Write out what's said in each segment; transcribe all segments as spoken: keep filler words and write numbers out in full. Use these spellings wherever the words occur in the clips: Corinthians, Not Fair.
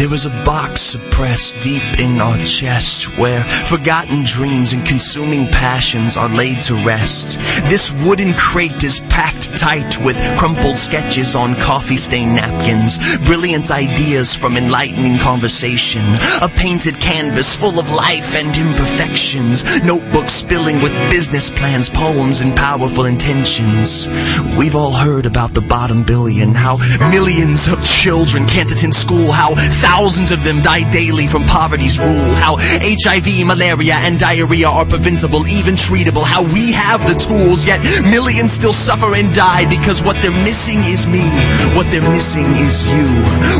There was a box suppressed deep in our chest where forgotten dreams and consuming passions are laid to rest. This wooden crate is packed tight with crumpled sketches on coffee-stained napkins, brilliant ideas from enlightening conversation, a painted canvas full of life and imperfections, notebooks spilling with business plans, poems, and powerful intentions. We've all heard about the bottom billion, how millions of children can't attend school, how thousands of them die daily from poverty's rule, how H I V, malaria, and diarrhea are preventable, even treatable, how we have the tools, yet millions still suffer and die because what they're missing is me, what they're missing is you.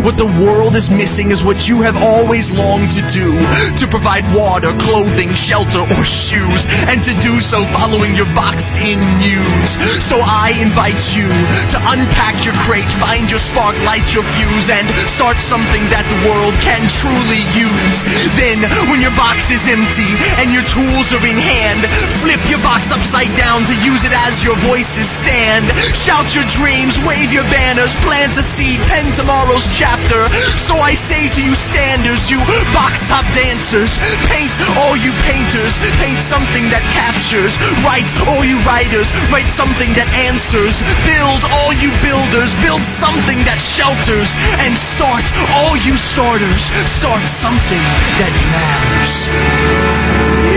What the world is missing is what you have always longed to do, to provide water, clothing, shelter, or shoes, and to do so following your boxed-in news. So I invite you to unpack your crate, find your spark, light your fuse, and start something that the world can truly use. Then, when your box is empty and your tools are in hand, flip your box upside down to use it as your voices stand. Shout your dreams, wave your banners, plant a seed, pen tomorrow's chapter. So I say to you standers, you box-top dancers, paint all you painters, paint something that captures. Write all you writers, write something that answers. Build all you builders, build something that shelters. And start all you starters, start something that matters.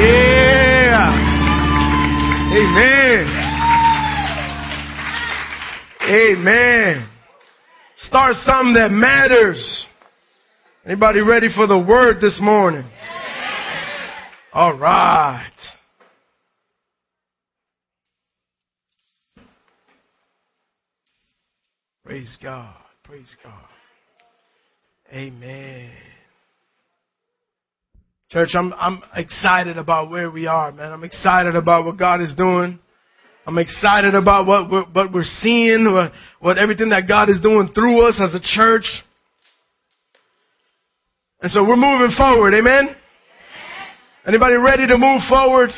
Yeah. Amen. Amen. Start something that matters. Anybody ready for the word this morning? All right. Praise God. Praise God. Amen. Church, I'm I'm excited about where we are, man. I'm excited about what God is doing. I'm excited about what we're, what we're seeing, what, what everything that God is doing through us as a church. And so we're moving forward. Amen? Amen. Anybody ready to move forward?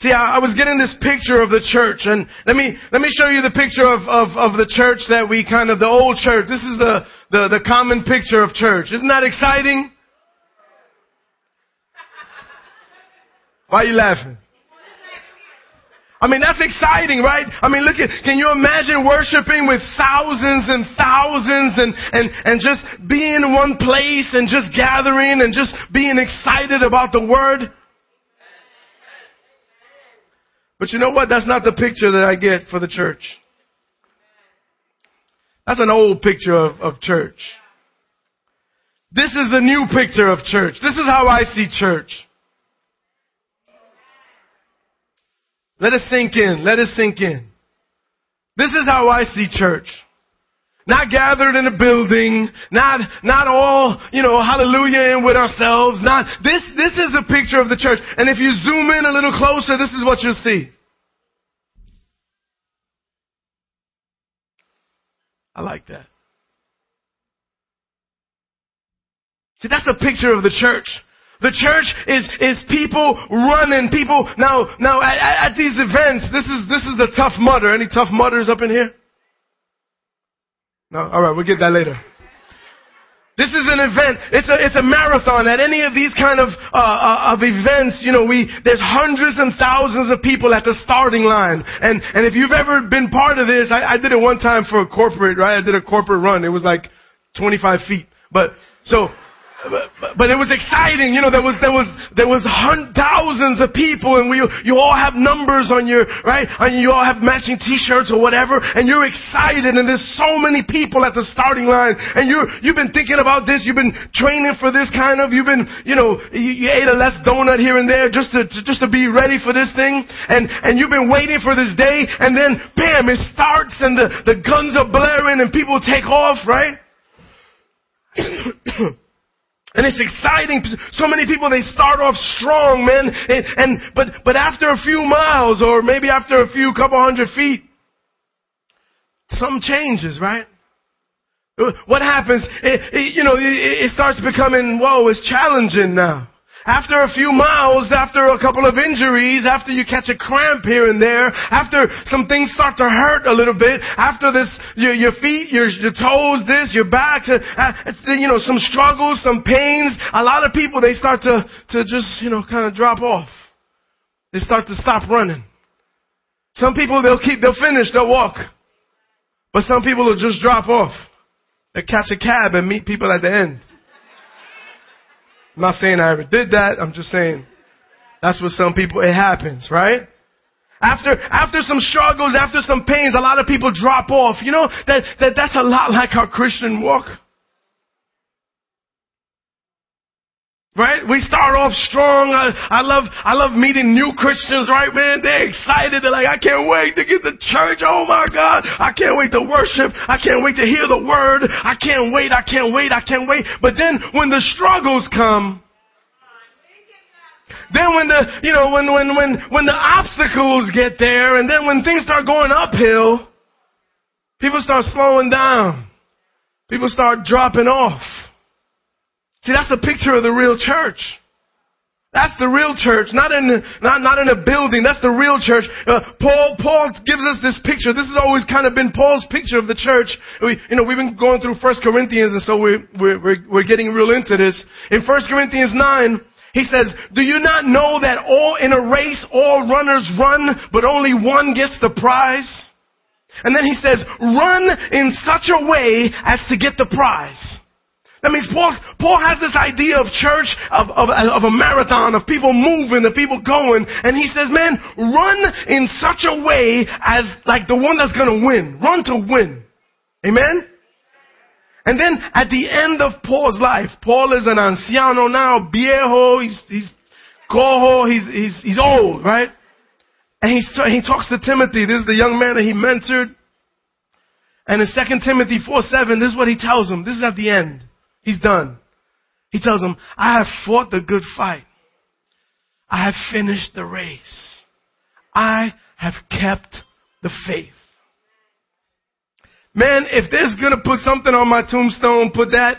See, I was getting this picture of the church, and let me let me show you the picture of, of, of the church that we kind of, the old church. This is the, the, the common picture of church. Isn't that exciting? Why are you laughing? I mean, that's exciting, right? I mean, look at, can you imagine worshiping with thousands and thousands and, and, and just being in one place and just gathering and just being excited about the word? But you know what? That's not the picture that I get for the church. That's an old picture of, of church. This is the new picture of church. This is how I see church. Let it sink in. Let it sink in. This is how I see church. Not gathered in a building, not, not all, you know, hallelujah in with ourselves, not, this, this is a picture of the church. And if you zoom in a little closer, this is what you'll see. I like that. See, that's a picture of the church. The church is, is people running, people, now, now at, at these events, this is, this is the tough mudder. Any tough mudders up in here? No, all right, we'll get that later. This is an event. It's a it's a marathon. At any of these kind of uh, uh, of events, you know, we there's hundreds and thousands of people at the starting line. And and if you've ever been part of this, I, I did it one time for a corporate, right? I did a corporate run. It was like twenty-five feet, but so. But, but it was exciting, you know. There was there was there was hun- thousands of people, and we you all have numbers on your right, and you all have matching T-shirts or whatever, and you're excited. And there's so many people at the starting line, and you you've been thinking about this, you've been training for this kind of, you've been you know you, you ate a less donut here and there just to just to be ready for this thing, and and you've been waiting for this day, and then bam, it starts, and the the guns are blaring, and people take off, right? And it's exciting. So many people, they start off strong, man. And, and but but after a few miles, or maybe after a few couple hundred feet, something changes, right? What happens? It, it, you know, it, it starts becoming, whoa, it's challenging now. After a few miles, after a couple of injuries, after you catch a cramp here and there, after some things start to hurt a little bit, after this, your, your feet, your, your toes, this, your back, uh, uh, you know, some struggles, some pains, a lot of people, they start to, to just, you know, kind of drop off. They start to stop running. Some people, they'll keep, they'll finish, they'll walk. But some people will just drop off. They'll catch a cab and meet people at the end. I'm not saying I ever did that. I'm just saying that's what some people, it happens, right? After, after some struggles, after some pains, a lot of people drop off. You know, that, that that's a lot like our Christian walk. Right? We start off strong. I, I love, I love meeting new Christians, right, man? They're excited. They're like, I can't wait to get to church. Oh my God. I can't wait to worship. I can't wait to hear the word. I can't wait. I can't wait. I can't wait. But then when the struggles come, then when the, you know, when, when, when, when the obstacles get there, and then when things start going uphill, people start slowing down. People start dropping off. See, that's a picture of the real church. That's the real church, not in the, not not in a building. That's the real church. Uh, Paul Paul gives us this picture. This has always kind of been Paul's picture of the church. We, you know, we've been going through First Corinthians, and so we're we're we're getting real into this. In First Corinthians nine, he says, "Do you not know that all in a race, all runners run, but only one gets the prize?" And then he says, "Run in such a way as to get the prize." That means Paul, Paul has this idea of church, of, of, of a marathon, of people moving, of people going. And he says, man, run in such a way as like the one that's going to win. Run to win. Amen? And then at the end of Paul's life, Paul is an anciano now, viejo, he's, he's cojo, he's, he's, he's old, right? And he's, he talks to Timothy. This is the young man that he mentored. And in Second Timothy four seven, this is what he tells him. This is at the end. He's done. He tells him, I have fought the good fight. I have finished the race. I have kept the faith. Man, if there's going to put something on my tombstone, put that.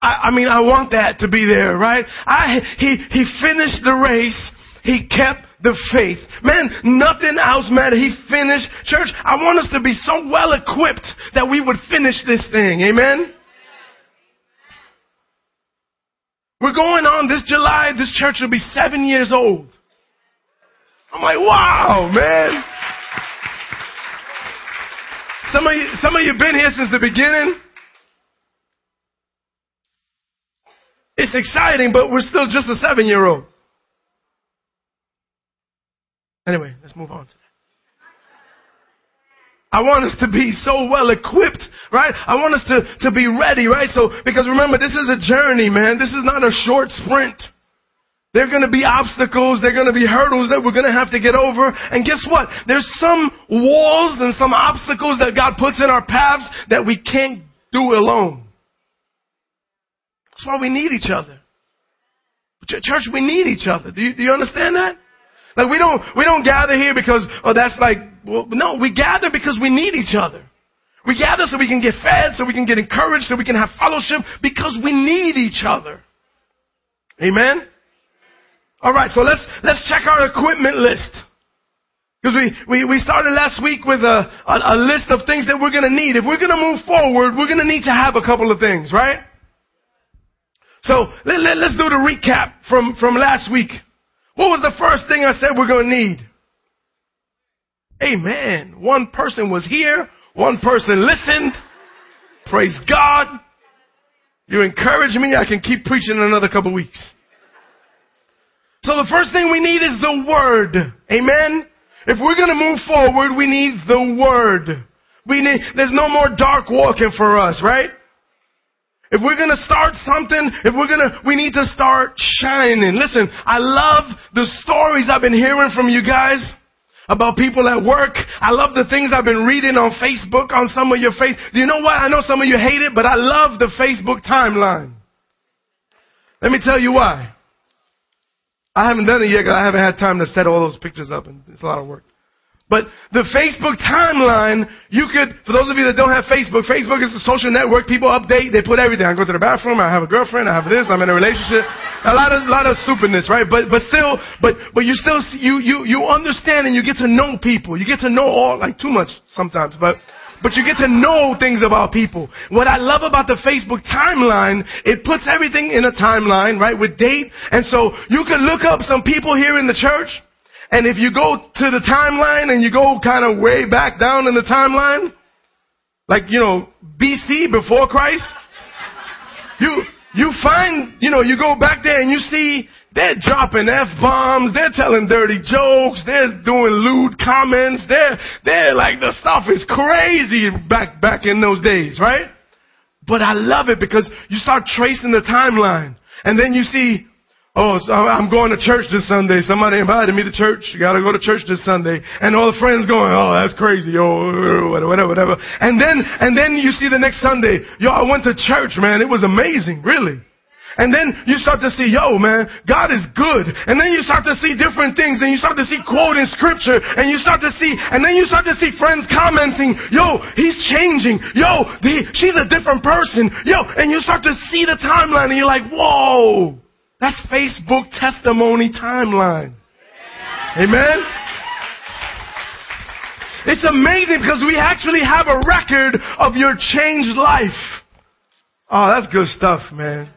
I, I mean, I want that to be there, right? I, he, he finished the race. He kept the faith. Man, nothing else mattered. He finished. Church, I want us to be so well equipped that we would finish this thing. Amen? We're going on this July. This church will be seven years old. I'm like, wow, man. Some of you, some of you have been here since the beginning. It's exciting, but we're still just a seven-year-old. Anyway, let's move on to that. I want us to be so well equipped, right? I want us to, to be ready, right? So, because remember, this is a journey, man. This is not a short sprint. There are going to be obstacles. There are going to be hurdles that we're going to have to get over. And guess what? There's some walls and some obstacles that God puts in our paths that we can't do alone. That's why we need each other. Church, we need each other. Do you, do you understand that? Like we don't, we don't gather here because, oh, that's like, well, no, we gather because we need each other. We gather so we can get fed, so we can get encouraged, so we can have fellowship because we need each other. Amen? All right, so let's, let's check our equipment list. Because we, we, we started last week with a, a, a list of things that we're going to need. If we're going to move forward, we're going to need to have a couple of things, right? So let, let, let's do the recap from, from last week. What was the first thing I said we're going to need? Amen. One person was here. One person listened. Praise God. You encourage me. I can keep preaching another couple weeks. So the first thing we need is the word. Amen. If we're going to move forward, we need the word. We need, there's no more dark walking for us, right? If we're going to start something, if we're going to, we need to start shining. Listen, I love the stories I've been hearing from you guys about people at work. I love the things I've been reading on Facebook on some of your face. You know what? I know some of you hate it, but I love the Facebook timeline. Let me tell you why. I haven't done it yet because I haven't had time to set all those pictures up, and it's a lot of work. But the Facebook timeline, you could, for those of you that don't have Facebook, Facebook is a social network. People update. They put everything. I go to the bathroom. I have a girlfriend. I have this. I'm in a relationship. A lot of, lot of stupidness, right? But, but still, but, but you still, you, you, you understand and you get to know people. You get to know all, like too much sometimes, but, but you get to know things about people. What I love about the Facebook timeline, it puts everything in a timeline, right? With date. And so you can look up some people here in the church. And if you go to the timeline and you go kind of way back down in the timeline, like, you know, B C, before Christ, you you find, you know, you go back there and you see they're dropping F-bombs, they're telling dirty jokes, they're doing lewd comments, they're, they're like, the stuff is crazy back, back in those days, right? But I love it because you start tracing the timeline and then you see, oh, so I'm going to church this Sunday. Somebody invited me to church. You got to go to church this Sunday. And all the friends going, oh, that's crazy. Oh, whatever, whatever. And then, and then you see the next Sunday, yo, I went to church, man. It was amazing, really. And then you start to see, yo, man, God is good. And then you start to see different things, and you start to see quoting scripture, and you start to see, and then you start to see friends commenting, yo, he's changing. Yo, the, she's a different person. Yo, and you start to see the timeline, and you're like, whoa. That's Facebook testimony timeline. Amen? It's amazing because we actually have a record of your changed life. Oh, that's good stuff, man.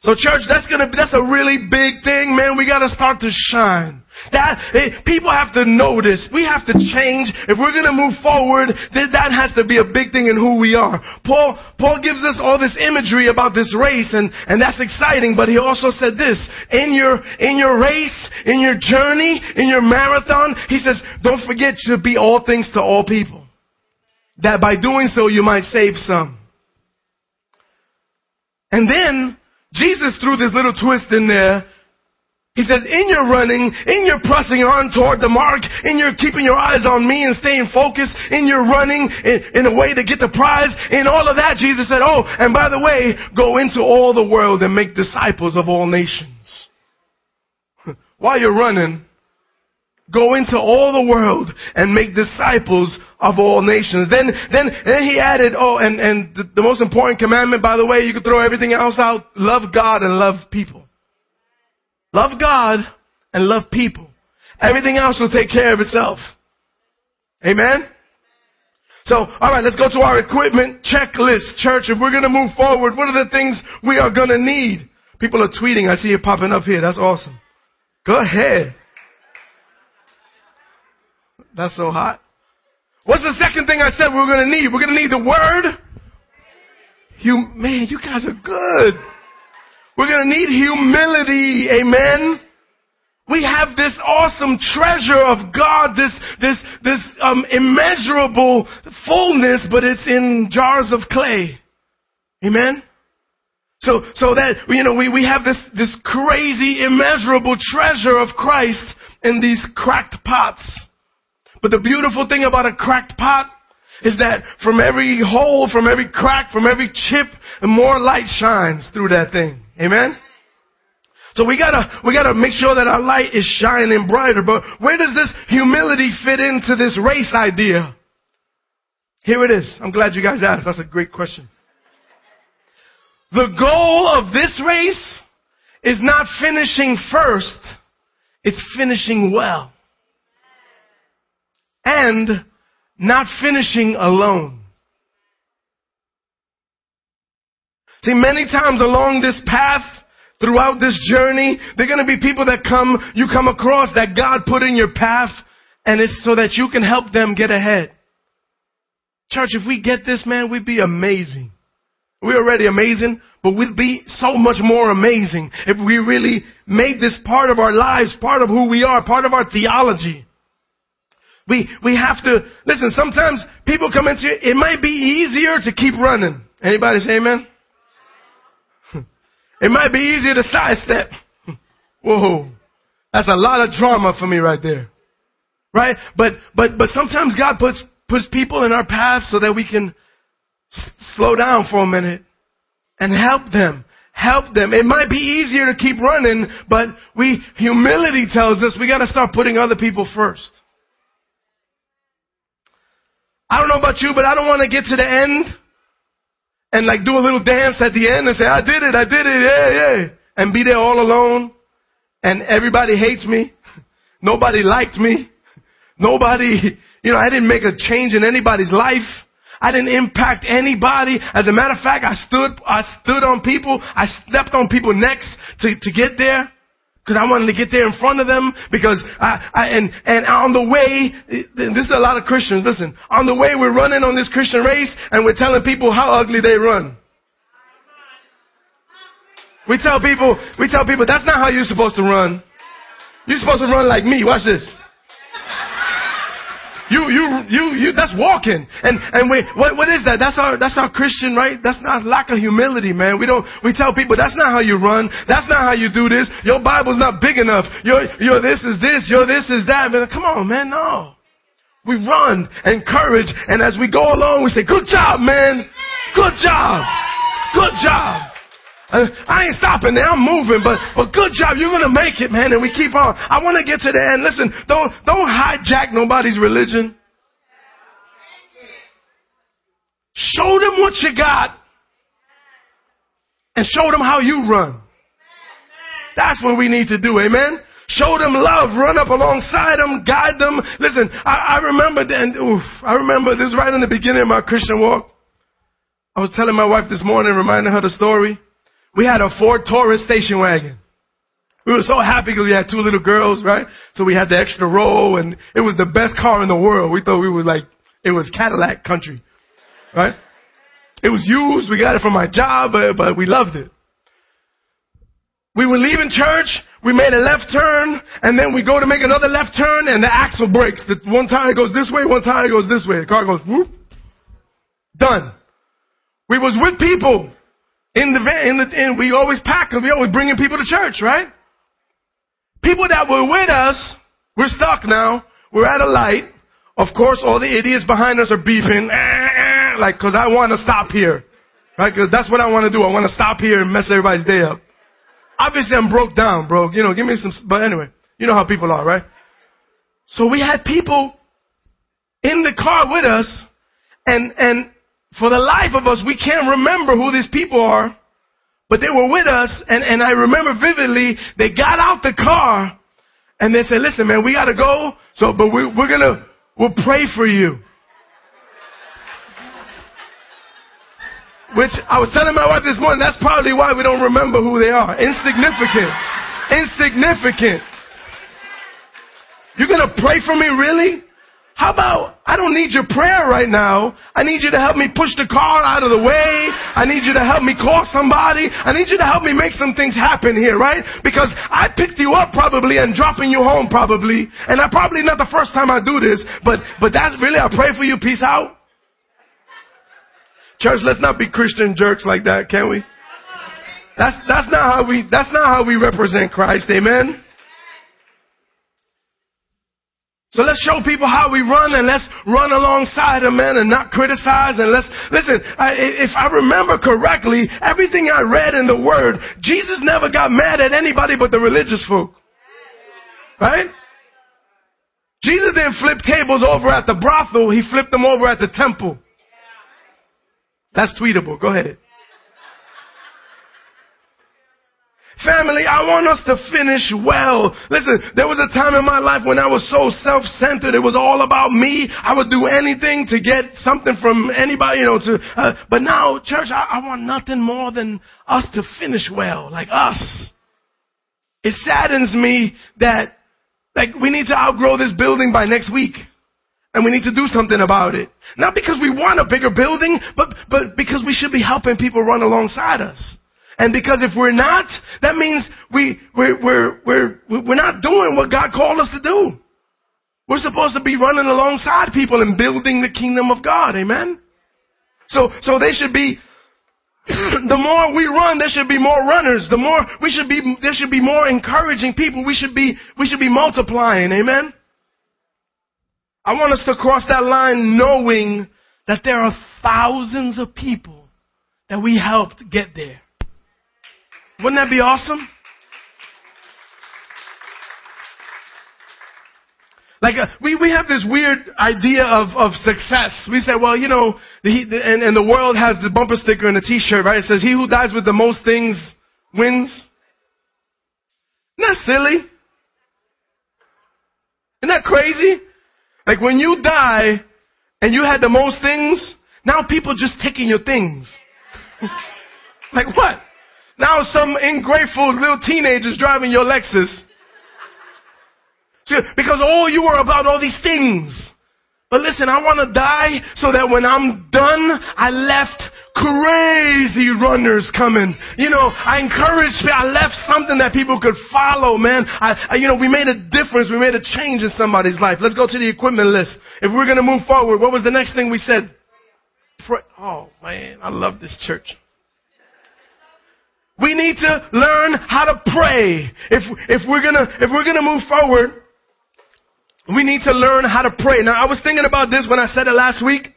So church, that's gonna, that's a really big thing, man. We gotta start to shine. That, it, people have to notice. We have to change. If we're gonna move forward, then that has to be a big thing in who we are. Paul, Paul gives us all this imagery about this race, and, and that's exciting, but he also said this, in your, in your race, in your journey, in your marathon, he says, don't forget to be all things to all people. That by doing so, you might save some. And then, Jesus threw this little twist in there. He says, in your running, in your pressing on toward the mark, in your keeping your eyes on me and staying focused, in your running in, in a way to get the prize, in all of that, Jesus said, oh, and by the way, go into all the world and make disciples of all nations. While you're running, go into all the world and make disciples of all nations. Then, then, then he added, oh, and, and the, the most important commandment, by the way, you can throw everything else out, love God and love people. Love God and love people. Everything else will take care of itself. Amen? So, all right, let's go to our equipment checklist, church. If we're going to move forward, what are the things we are going to need? People are tweeting. I see it popping up here. That's awesome. Go ahead. That's so hot. What's the second thing I said we we're going to need? We're going to need the Word. You, man, you guys are good. We're going to need humility. Amen. We have this awesome treasure of God, this, this, this, um, immeasurable fullness, but it's in jars of clay. Amen. So, so that, you know, we, we have this, this crazy, immeasurable treasure of Christ in these cracked pots. But the beautiful thing about a cracked pot is that from every hole, from every crack, from every chip, more light shines through that thing. Amen? So we gotta, we gotta make sure that our light is shining brighter. But where does this humility fit into this race idea? Here it is. I'm glad you guys asked. That's a great question. The goal of this race is not finishing first. It's finishing well. And not finishing alone. See, many times along this path, throughout this journey, there are going to be people that come, you come across that God put in your path, and it's so that you can help them get ahead. Church, if we get this, man, we'd be amazing. We're already amazing, but we'd be so much more amazing if we really made this part of our lives, part of who we are, part of our theology. We, we have to, listen, sometimes people come into it, it might be easier to keep running. Anybody say amen? It might be easier to sidestep. Whoa. That's a lot of drama for me right there. Right? But, but, but sometimes God puts, puts people in our path so that we can s- slow down for a minute and help them. Help them. It might be easier to keep running, but we, humility tells us we gotta start putting other people first. I don't know about you, but I don't want to get to the end and like do a little dance at the end and say, I did it, I did it, yeah, yeah. And be there all alone. And everybody hates me. Nobody liked me. Nobody, you know, I didn't make a change in anybody's life. I didn't impact anybody. As a matter of fact, I stood, I stood on people. I stepped on people's necks to, to get there because I wanted to get there in front of them because I, I, and, and on the way, this is a lot of Christians. Listen, on the way we're running on this Christian race and we're telling people how ugly they run. We tell people, we tell people that's not how you're supposed to run. You're supposed to run like me. Watch this. You, you, you, you, that's walking. And, and we, what, what is that? That's our, that's our Christian, right? That's not lack of humility, man. We don't, we tell people that's not how you run. That's not how you do this. Your Bible's not big enough. Your, your this is this. Your this is that. Man, come on, man. No. We run, encourage. And as we go along, we say, good job, man. Good job. Good job. Uh, I ain't stopping there. I'm moving, but, but good job. You're going to make it, man. And we keep on. I want to get to the end. Listen, don't, don't hijack nobody's religion. Show them what you got and show them how you run. That's what we need to do. Amen. Show them love. Run up alongside them. Guide them. Listen, I, I remember then. Oof, I remember this right in the beginning of my Christian walk. I was telling my wife this morning, reminding her the story. We had a Ford Taurus station wagon. We were so happy because we had two little girls, right? So we had the extra row, and it was the best car in the world. We thought we were like, it was Cadillac country, right? It was used. We got it from my job, but, but we loved it. We were leaving church. We made a left turn, and then we go to make another left turn, and the axle breaks. The one tire goes this way, one tire goes this way. The car goes, whoop. Done. We was with people. In the van, in the, in, we always pack them. We always bringing people to church, right? People that were with us, we're stuck now. We're at a light. Of course, all the idiots behind us are beeping, ah, ah, like, cause I want to stop here, right? Cause that's what I want to do. I want to stop here and mess everybody's day up. Obviously, I'm broke down, bro. You know, give me some. But anyway, you know how people are, right? So we had people in the car with us, and and. For the life of us, we can't remember who these people are, but they were with us, and, and I remember vividly, they got out the car, and they said, listen, man, we gotta go, so, but we, we're gonna, we'll pray for you. Which, I was telling my wife this morning, that's probably why we don't remember who they are. Insignificant. Insignificant. You're gonna pray for me, really? How about, I don't need your prayer right now. I need you to help me push the car out of the way. I need you to help me call somebody. I need you to help me make some things happen here, right? Because I picked you up probably and dropping you home probably. And I probably not the first time I do this, but, but that really, I pray for you. Peace out. Church, let's not be Christian jerks like that, can we? That's, that's not how we, that's not how we represent Christ. Amen. So let's show people how we run, and let's run alongside them, man, and not criticize. And let's, listen, I, if I remember correctly, everything I read in the Word, Jesus never got mad at anybody but the religious folk. Right? Jesus didn't flip tables over at the brothel. He flipped them over at the temple. That's tweetable. Go ahead. Family, I want us to finish well. Listen, there was a time in my life when I was so self-centered. It was all about me. I would do anything to get something from anybody, you know, to, uh, but now, church, I, I want nothing more than us to finish well, like us. It saddens me that, like, we need to outgrow this building by next week. And we need to do something about it. Not because we want a bigger building, but, but because we should be helping people run alongside us. And because if we're not, that means we, we're, we're, we're, we're not doing what God called us to do. We're supposed to be running alongside people and building the kingdom of God. Amen. So, so they should be, the more we run, there should be more runners. The more we should be, there should be more encouraging people. We should be, we should be multiplying. Amen. I want us to cross that line knowing that there are thousands of people that we helped get there. Wouldn't that be awesome? Like, uh, we, we have this weird idea of, of success. We say, well, you know, the, the, and, and the world has the bumper sticker and the t-shirt, right? It says, he who dies with the most things wins. Isn't that silly? Isn't that crazy? Like, when you die and you had the most things, now people just taking your things. Like, what? Now some ungrateful little teenager's driving your Lexus. Because all you were about all these things. But listen, I want to die so that when I'm done, I left crazy runners coming. You know, I encouraged, I left something that people could follow, man. I, I, you know, we made a difference. We made a change in somebody's life. Let's go to the equipment list. If we're going to move forward, what was the next thing we said? Pray. Oh, man, I love this church. We need to learn how to pray. If if we're gonna if we're gonna move forward, we need to learn how to pray. Now, I was thinking about this when I said it last week,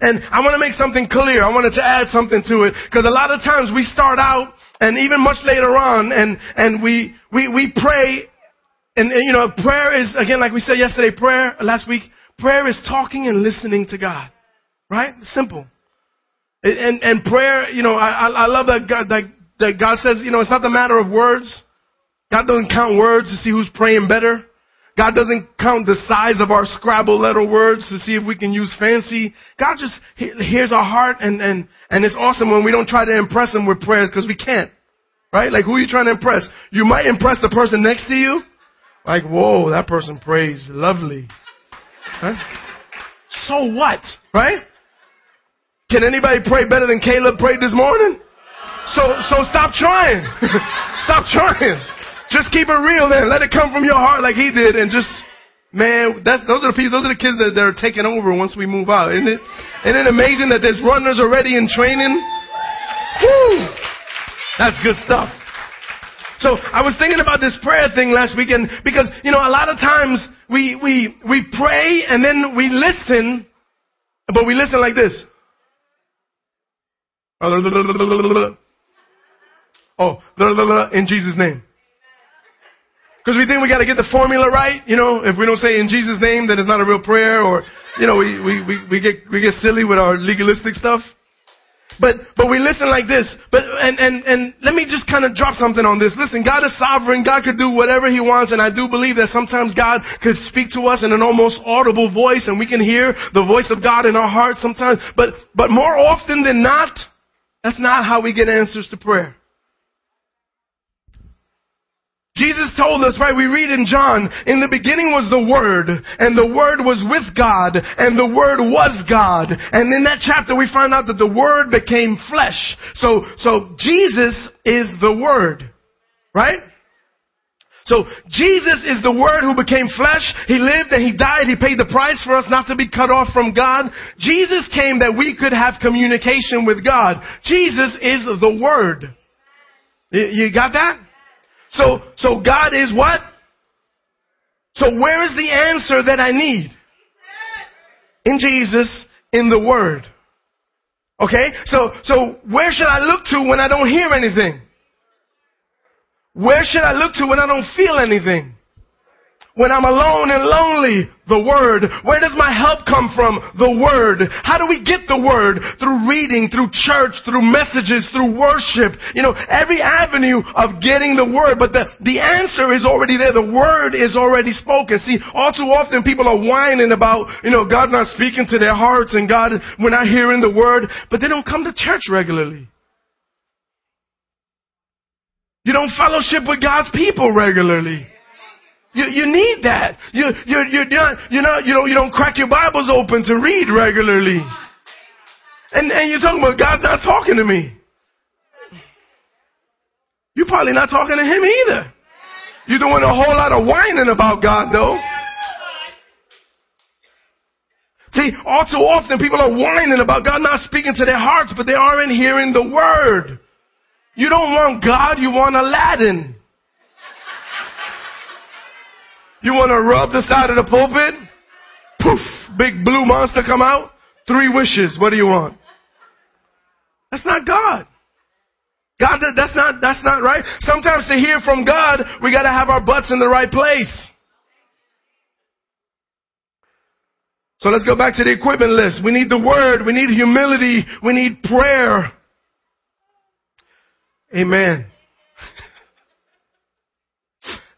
and I want to make something clear. I wanted to add something to it, because a lot of times we start out, and even much later on, and and we we we pray, and, and you know, prayer is, again, like we said yesterday, prayer last week. Prayer is talking and listening to God, right? Simple. And and prayer, you know, I I love that God that. That God says, you know, it's not the matter of words. God doesn't count words to see who's praying better. God doesn't count the size of our Scrabble letter words to see if we can use fancy. God just he, hears our heart, and, and, and it's awesome when we don't try to impress him with prayers, because we can't, right? Like, who are you trying to impress? You might impress the person next to you. Like, whoa, that person prays lovely. Huh? So what, right? Can anybody pray better than Caleb prayed this morning? So, so stop trying. Stop trying. Just keep it real, man. Let it come from your heart like he did. And just, man, that's, those are the people, those are the kids that, that are taking over once we move out. Isn't it? Isn't it amazing that there's runners already in training? Woo! That's good stuff. So I was thinking about this prayer thing last weekend, because, you know, a lot of times we, we, we pray and then we listen, but we listen like this. Oh, in Jesus' name. Because we think we got to get the formula right. You know, if we don't say in Jesus' name, then it's not a real prayer. Or, you know, we, we, we, we get we get silly with our legalistic stuff. But but we listen like this. But and, and, and let me just kind of drop something on this. Listen, God is sovereign. God could do whatever he wants. And I do believe that sometimes God could speak to us in an almost audible voice. And we can hear the voice of God in our heart sometimes. But But more often than not, that's not how we get answers to prayer. Jesus told us, right, we read in John, in the beginning was the Word, and the Word was with God, and the Word was God. And in that chapter we find out that the Word became flesh. So, so Jesus is the Word, right? So Jesus is the Word who became flesh. He lived and he died. He paid the price for us not to be cut off from God. Jesus came that we could have communication with God. Jesus is the Word. You got that? So, so God is what? So where is the answer that I need? In Jesus, in the Word. Okay? So, so where should I look to when I don't hear anything? Where should I look to when I don't feel anything? When I'm alone and lonely, the Word. Where does my help come from? The Word. How do we get the Word? Through reading, through church, through messages, through worship. You know, every avenue of getting the Word. But the, the answer is already there. The Word is already spoken. See, all too often people are whining about, you know, God not speaking to their hearts and God, we're not hearing the Word. But they don't come to church regularly. You don't fellowship with God's people regularly. You, you need that. You, you, you're not, you know, you don't, you don't crack your Bibles open to read regularly. And, and you're talking about God's not talking to me. You're probably not talking to him either. You're doing a whole lot of whining about God though. See, all too often people are whining about God not speaking to their hearts, but they aren't hearing the Word. You don't want God, you want Aladdin. You want to rub the side of the pulpit? Poof! Big blue monster come out. Three wishes. What do you want? That's not God. God, that's not, that's not right. Sometimes to hear from God, we got to have our butts in the right place. So let's go back to the equipment list. We need the word. We need humility. We need prayer. Amen.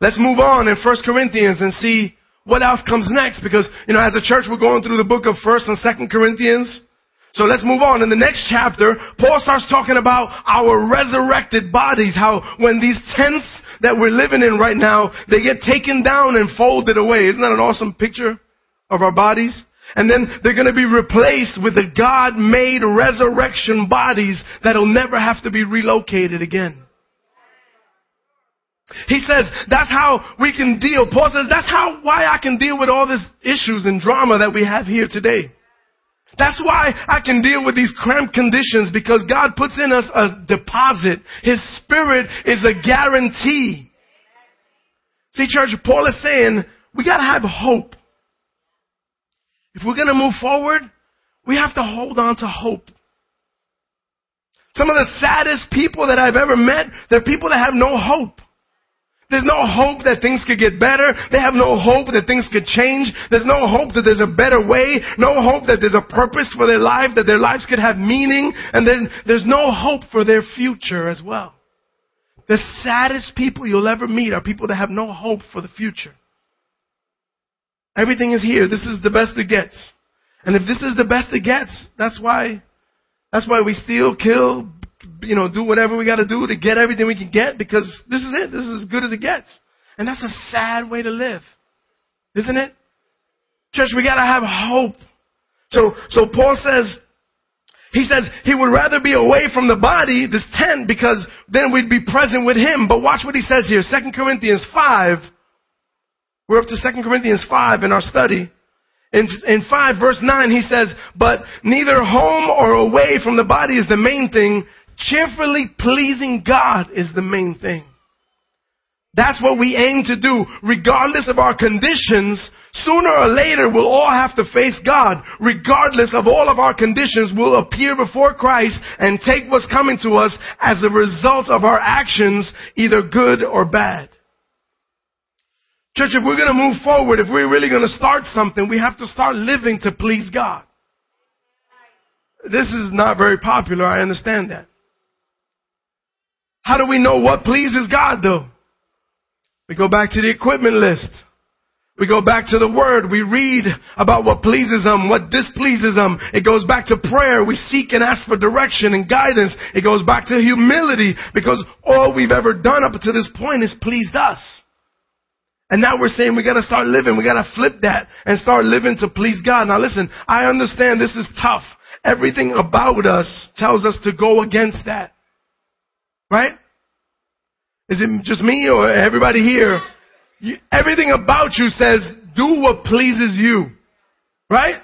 Let's move on in First Corinthians and see what else comes next. Because, you know, as a church, we're going through the book of First and Second Corinthians. So let's move on. In the next chapter, Paul starts talking about our resurrected bodies. How when these tents that we're living in right now, they get taken down and folded away. Isn't that an awesome picture of our bodies? And then they're going to be replaced with the God-made resurrection bodies that'll never have to be relocated again. He says, that's how we can deal. Paul says, that's how, why I can deal with all these issues and drama that we have here today. That's why I can deal with these cramped conditions, because God puts in us a deposit. His Spirit is a guarantee. See, church, Paul is saying, we got to have hope. If we're going to move forward, we have to hold on to hope. Some of the saddest people that I've ever met, they're people that have no hope. There's no hope that things could get better. They have no hope that things could change. There's no hope that there's a better way. No hope that there's a purpose for their life, that their lives could have meaning. And then there's no hope for their future as well. The saddest people you'll ever meet are people that have no hope for the future. Everything is here. This is the best it gets. And if this is the best it gets, that's why, that's why we steal, kill, you know, do whatever we got to do to get everything we can get, because this is it. This is as good as it gets. And that's a sad way to live, isn't it? Church, we got to have hope. So, so Paul says, he says he would rather be away from the body, this tent, because then we'd be present with him. But watch what he says here. Second Corinthians five. We're up to Second Corinthians five in our study. In, in five verse nine, he says, but neither home or away from the body is the main thing. Cheerfully pleasing God is the main thing. That's what we aim to do. Regardless of our conditions, sooner or later we'll all have to face God. Regardless of all of our conditions, we'll appear before Christ and take what's coming to us as a result of our actions, either good or bad. Church, if we're going to move forward, if we're really going to start something, we have to start living to please God. This is not very popular, I understand that. How do we know what pleases God, though? We go back to the equipment list. We go back to the Word. We read about what pleases Him, what displeases Him. It goes back to prayer. We seek and ask for direction and guidance. It goes back to humility, because all we've ever done up to this point has pleased us. And now we're saying we got to start living. We got to flip that and start living to please God. Now listen, I understand this is tough. Everything about us tells us to go against that. Right? Is it just me or everybody here? You, everything about you says, do what pleases you. Right?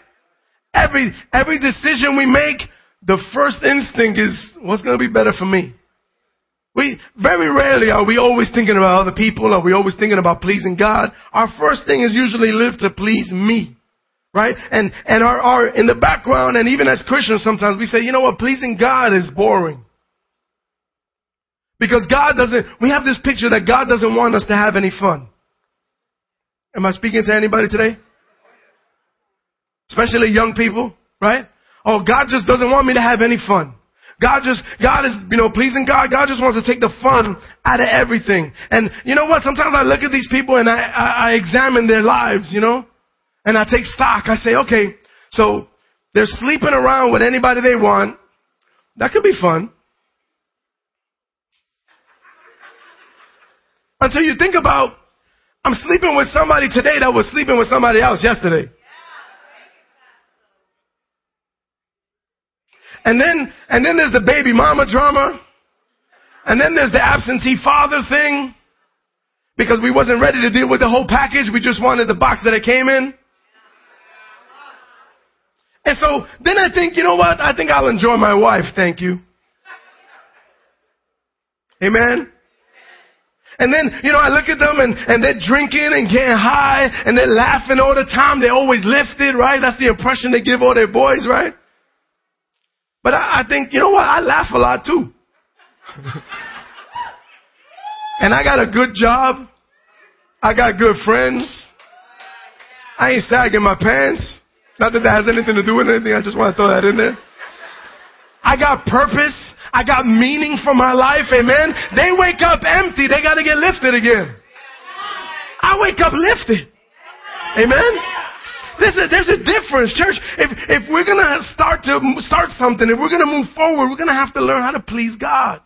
Every, every decision we make, the first instinct is, what's going to be better for me? We, very rarely are we always thinking about other people. Are we always thinking about pleasing God? Our first thing is usually live to please me. Right? And, and our, our, in the background, and even as Christians sometimes we say, you know what, pleasing God is boring. Because God doesn't, we have this picture that God doesn't want us to have any fun. Am I speaking to anybody today? Especially young people, right? Oh, God just doesn't want me to have any fun. God just, God is, you know, pleasing God. God just wants to take the fun out of everything. And you know what? Sometimes I look at these people and I, I, I examine their lives, you know, and I take stock. I say, okay, so they're sleeping around with anybody they want. That could be fun. Until you think about, I'm sleeping with somebody today that was sleeping with somebody else yesterday. And then, and then there's the baby mama drama. And then there's the absentee father thing. Because we wasn't ready to deal with the whole package. We just wanted the box that it came in. And so then I think, you know what? I think I'll enjoy my wife. Thank you. Amen. And then, you know, I look at them and, and they're drinking and getting high and they're laughing all the time. They're always lifted, right? That's the impression they give all their boys, right? But I, I think, you know what? I laugh a lot too. And I got a good job. I got good friends. I ain't sagging my pants. Not that that has anything to do with anything. I just want to throw that in there. I got purpose. I got meaning for my life. Amen. They wake up empty. They got to get lifted again. I wake up lifted. Amen. This is, there's a difference, church. If if we're going to start to start something, if we're going to move forward, we're going to have to learn how to please God.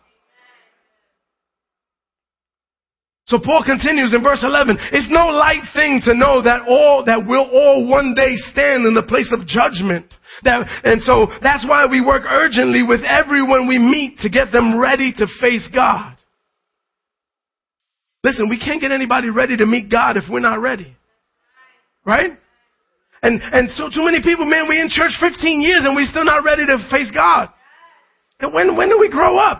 So Paul continues in verse eleven. It's no light thing to know that all that we'll all one day stand in the place of judgment. That, and so that's why we work urgently with everyone we meet to get them ready to face God. Listen, we can't get anybody ready to meet God if we're not ready. Right? And and so too many people, man, we're in church fifteen years and we're still not ready to face God. And when when do we grow up?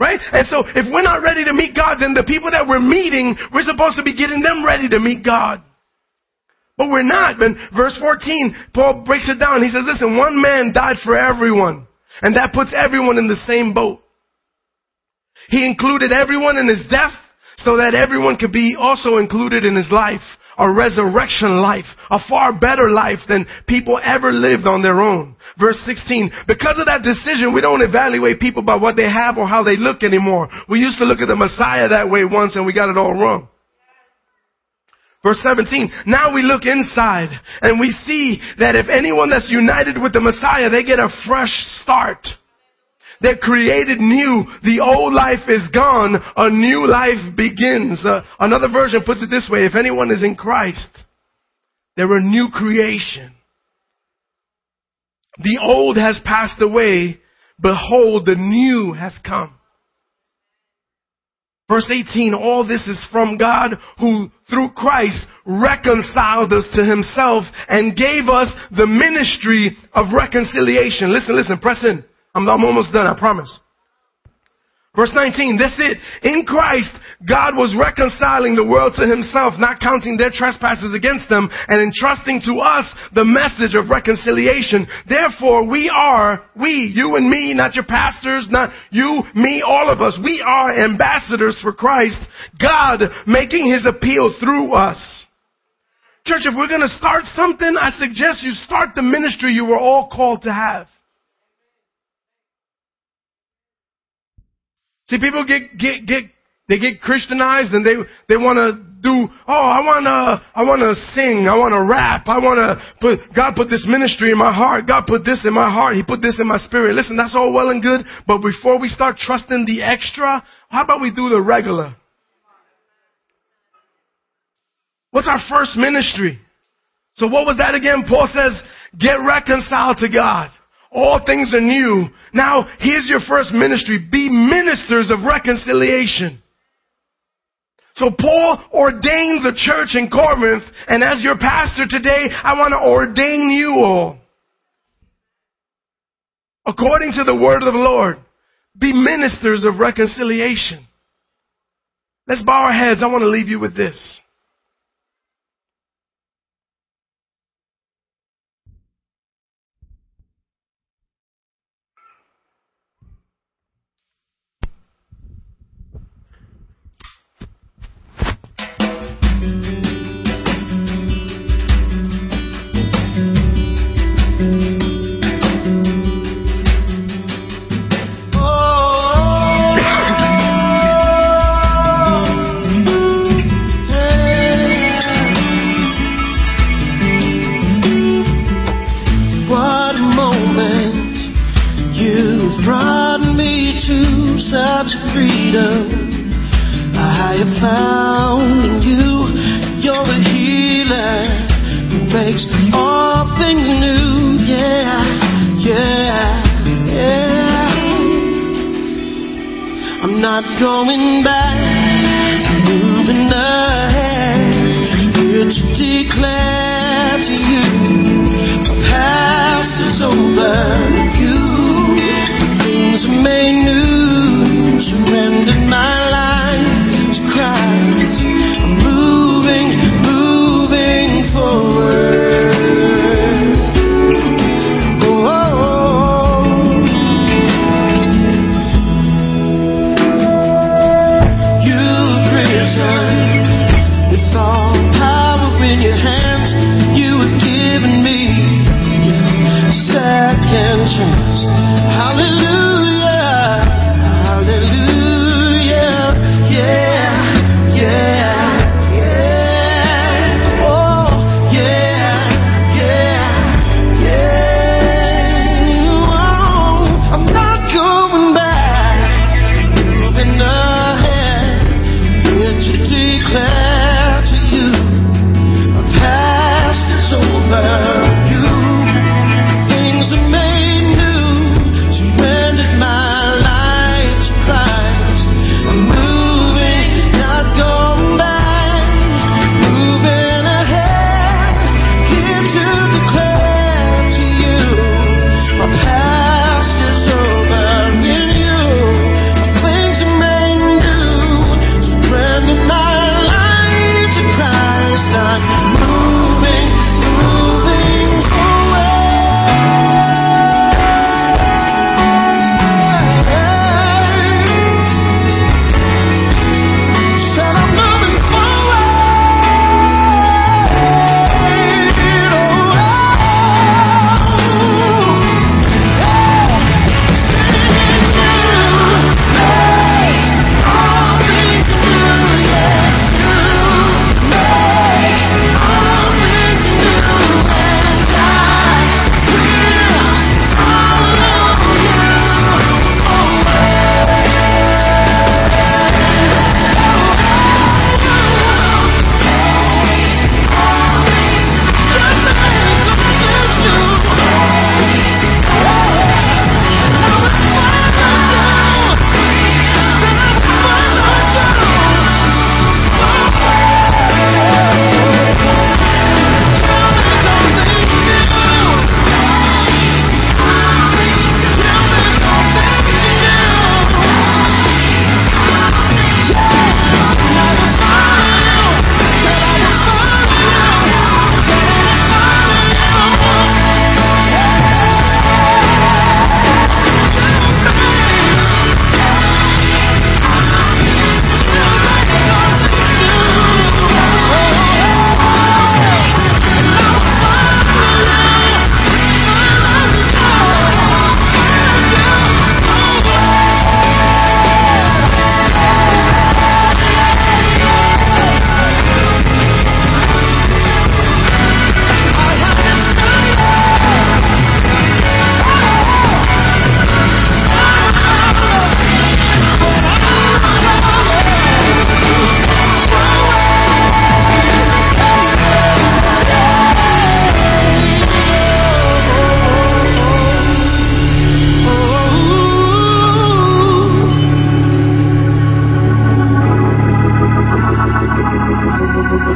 Right? And so if we're not ready to meet God, then the people that we're meeting, we're supposed to be getting them ready to meet God. But we're not. And verse fourteen, Paul breaks it down. He says, listen, one man died for everyone. And that puts everyone in the same boat. He included everyone in his death so that everyone could be also included in his life. A resurrection life, a far better life than people ever lived on their own. Verse sixteen, because of that decision, we don't evaluate people by what they have or how they look anymore. We used to look at the Messiah that way once and we got it all wrong. Verse seventeen, now we look inside and we see that if anyone that's united with the Messiah, they get a fresh start. They're created new. The old life is gone. A new life begins. Uh, another version puts it this way. If anyone is in Christ, they're a new creation. The old has passed away. Behold, the new has come. Verse eighteen, all this is from God who through Christ reconciled us to himself and gave us the ministry of reconciliation. Listen, listen, press in. I'm, I'm almost done, I promise. Verse nineteen, that's it. In Christ, God was reconciling the world to himself, not counting their trespasses against them, and entrusting to us the message of reconciliation. Therefore, we are, we, you and me, not your pastors, not you, me, all of us, we are ambassadors for Christ, God making his appeal through us. Church, if we're going to start something, I suggest you start the ministry you were all called to have. See, people get, get, get, they get Christianized and they, they wanna do, oh, I wanna, I wanna sing, I wanna rap, I wanna put, God put this ministry in my heart, God put this in my heart, He put this in my spirit. Listen, that's all well and good, but before we start trusting the extra, how about we do the regular? What's our first ministry? So what was that again? Paul says, get reconciled to God. All things are new. Now, here's your first ministry. Be ministers of reconciliation. So Paul ordained the church in Corinth, and as your pastor today, I want to ordain you all. According to the word of the Lord, be ministers of reconciliation. Let's bow our heads. I want to leave you with this. Such freedom I have found in you. You're a healer who makes all things new. Yeah, yeah, yeah. I'm not going back. I'm moving ahead. Here to declare to you my past is over. You, things are made new. Surrendered my life to Christ. I'm moving, moving forward. Oh,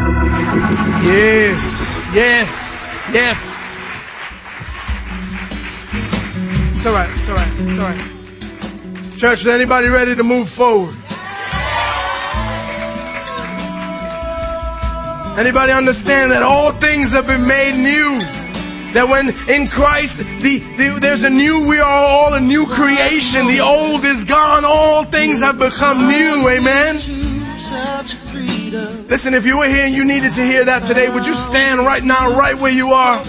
Yes, yes, yes. It's all right, it's all right, it's all right. Church, is anybody ready to move forward? Anybody understand that all things have been made new? That when in Christ, the, the there's a new, we are all a new creation. The old is gone. All things have become new. Amen? Listen, if you were here and you needed to hear that today, would you stand right now, right where you are?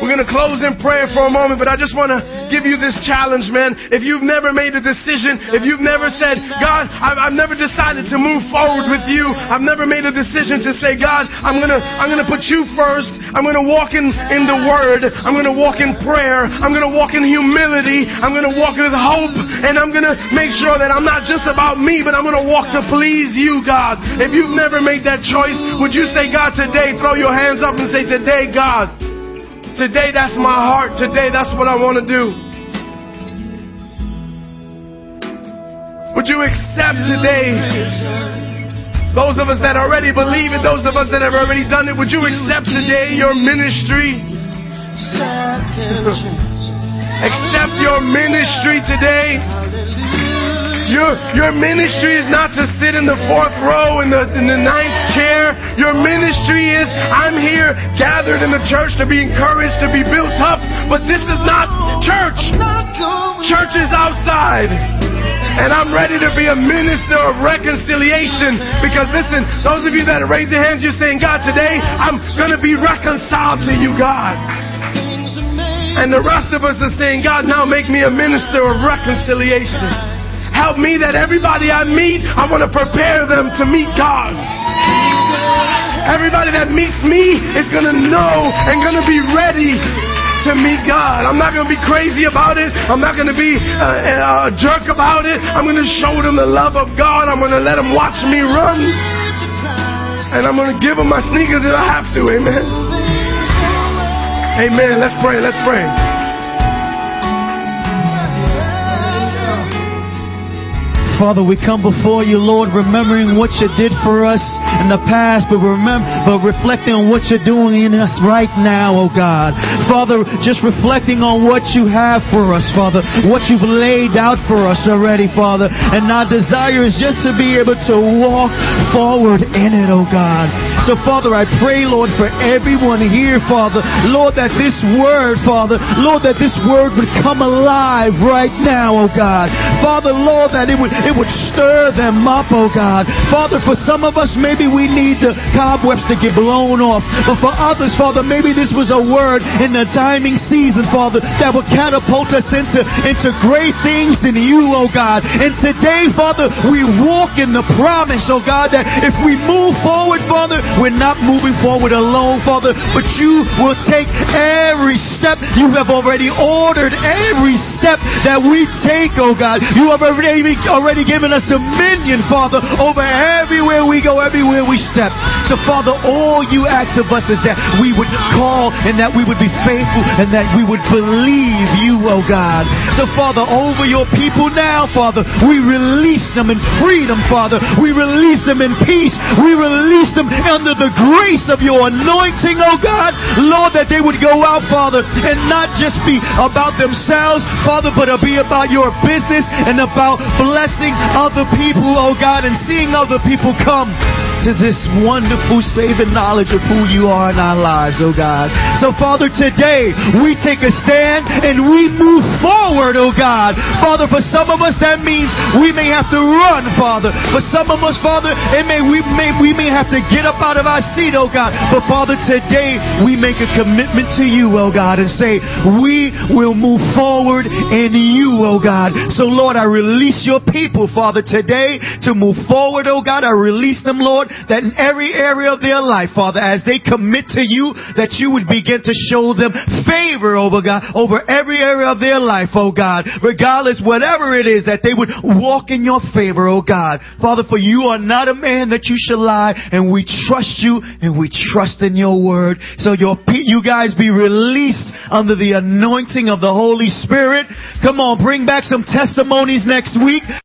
We're going to close in prayer for a moment, but I just want to give you this challenge, man. If you've never made a decision, if you've never said, God, I've, I've never decided to move forward with you. I've never made a decision to say, God, I'm going to I'm going to put you first. I'm going to walk in, in the word. I'm going to walk in prayer. I'm going to walk in humility. I'm going to walk with hope. And I'm going to make sure that I'm not just about me, but I'm going to walk to please you, God. If you've never made that choice, would you say, God, today, throw your hands up and say, today, God. Today, that's my heart. Today, that's what I want to do. Would you accept today? Those of us that already believe it, those of us that have already done it, would you accept today your ministry? Accept your ministry today. Your, your ministry is not to sit in the fourth row in the, in the ninth chair. Your ministry is, I'm here gathered in the church to be encouraged, to be built up. But this is not church. Church is outside. And I'm ready to be a minister of reconciliation. Because listen, those of you that raise your hands, you're saying, God, today I'm going to be reconciled to you, God. And the rest of us are saying, God, now make me a minister of reconciliation. Help me that everybody I meet, I want to prepare them to meet God. Everybody that meets me is going to know and going to be ready to meet God. I'm not going to be crazy about it. I'm not going to be a, a jerk about it. I'm going to show them the love of God. I'm going to let them watch me run. And I'm going to give them my sneakers if I have to. Amen. Amen. Let's pray. Let's pray. Father, we come before you, Lord, remembering what you did for us in the past, but remember, but reflecting on what you're doing in us right now, oh God. Father, just reflecting on what you have for us, Father, what you've laid out for us already, Father. And our desire is just to be able to walk forward in it, oh God. So, Father, I pray, Lord, for everyone here, Father, Lord, that this word, Father, Lord, that this word would come alive right now, oh God. Father, Lord, that it would... It would stir them up, oh God. Father, for some of us, maybe we need the cobwebs to get blown off. But for others, Father, maybe this was a word in the timing season, Father, that will catapult us into, into great things in you, oh God. And today, Father, we walk in the promise, oh God, that if we move forward, Father, we're not moving forward alone, Father, but you will take every step. You have already ordered every step that we take, oh God. You have already already given us dominion, Father, over everywhere we go, everywhere we step. So, Father, all you ask of us is that we would call and that we would be faithful and that we would believe you, oh God. So, Father, over your people now, Father, we release them in freedom, Father. We release them in peace. We release them under the grace of your anointing, oh God. Lord, that they would go out, Father, and not just be about themselves, Father, but it'll be about your business and about blessing other people, oh God, and seeing other people come to this wonderful saving knowledge of who you are in our lives, oh God. So, Father, today we take a stand and we move forward, oh God. Father, for some of us that means we may have to run, Father. For some of us, Father, it may we may we may have to get up out of our seat, oh God. But Father, today we make a commitment to you, oh God, and say we will move forward in you, oh God. So, Lord, I release your people, Father, today to move forward, oh God. I release them, Lord, that in every area of their life, Father, as they commit to you, that you would begin to show them favor over God, over every area of their life, oh God. Regardless, whatever it is, that they would walk in your favor, oh God. Father, for you are not a man that you should lie, and we trust you, and we trust in your word. So your you guys be released under the anointing of the Holy Spirit. Come on, bring back some testimonies next week.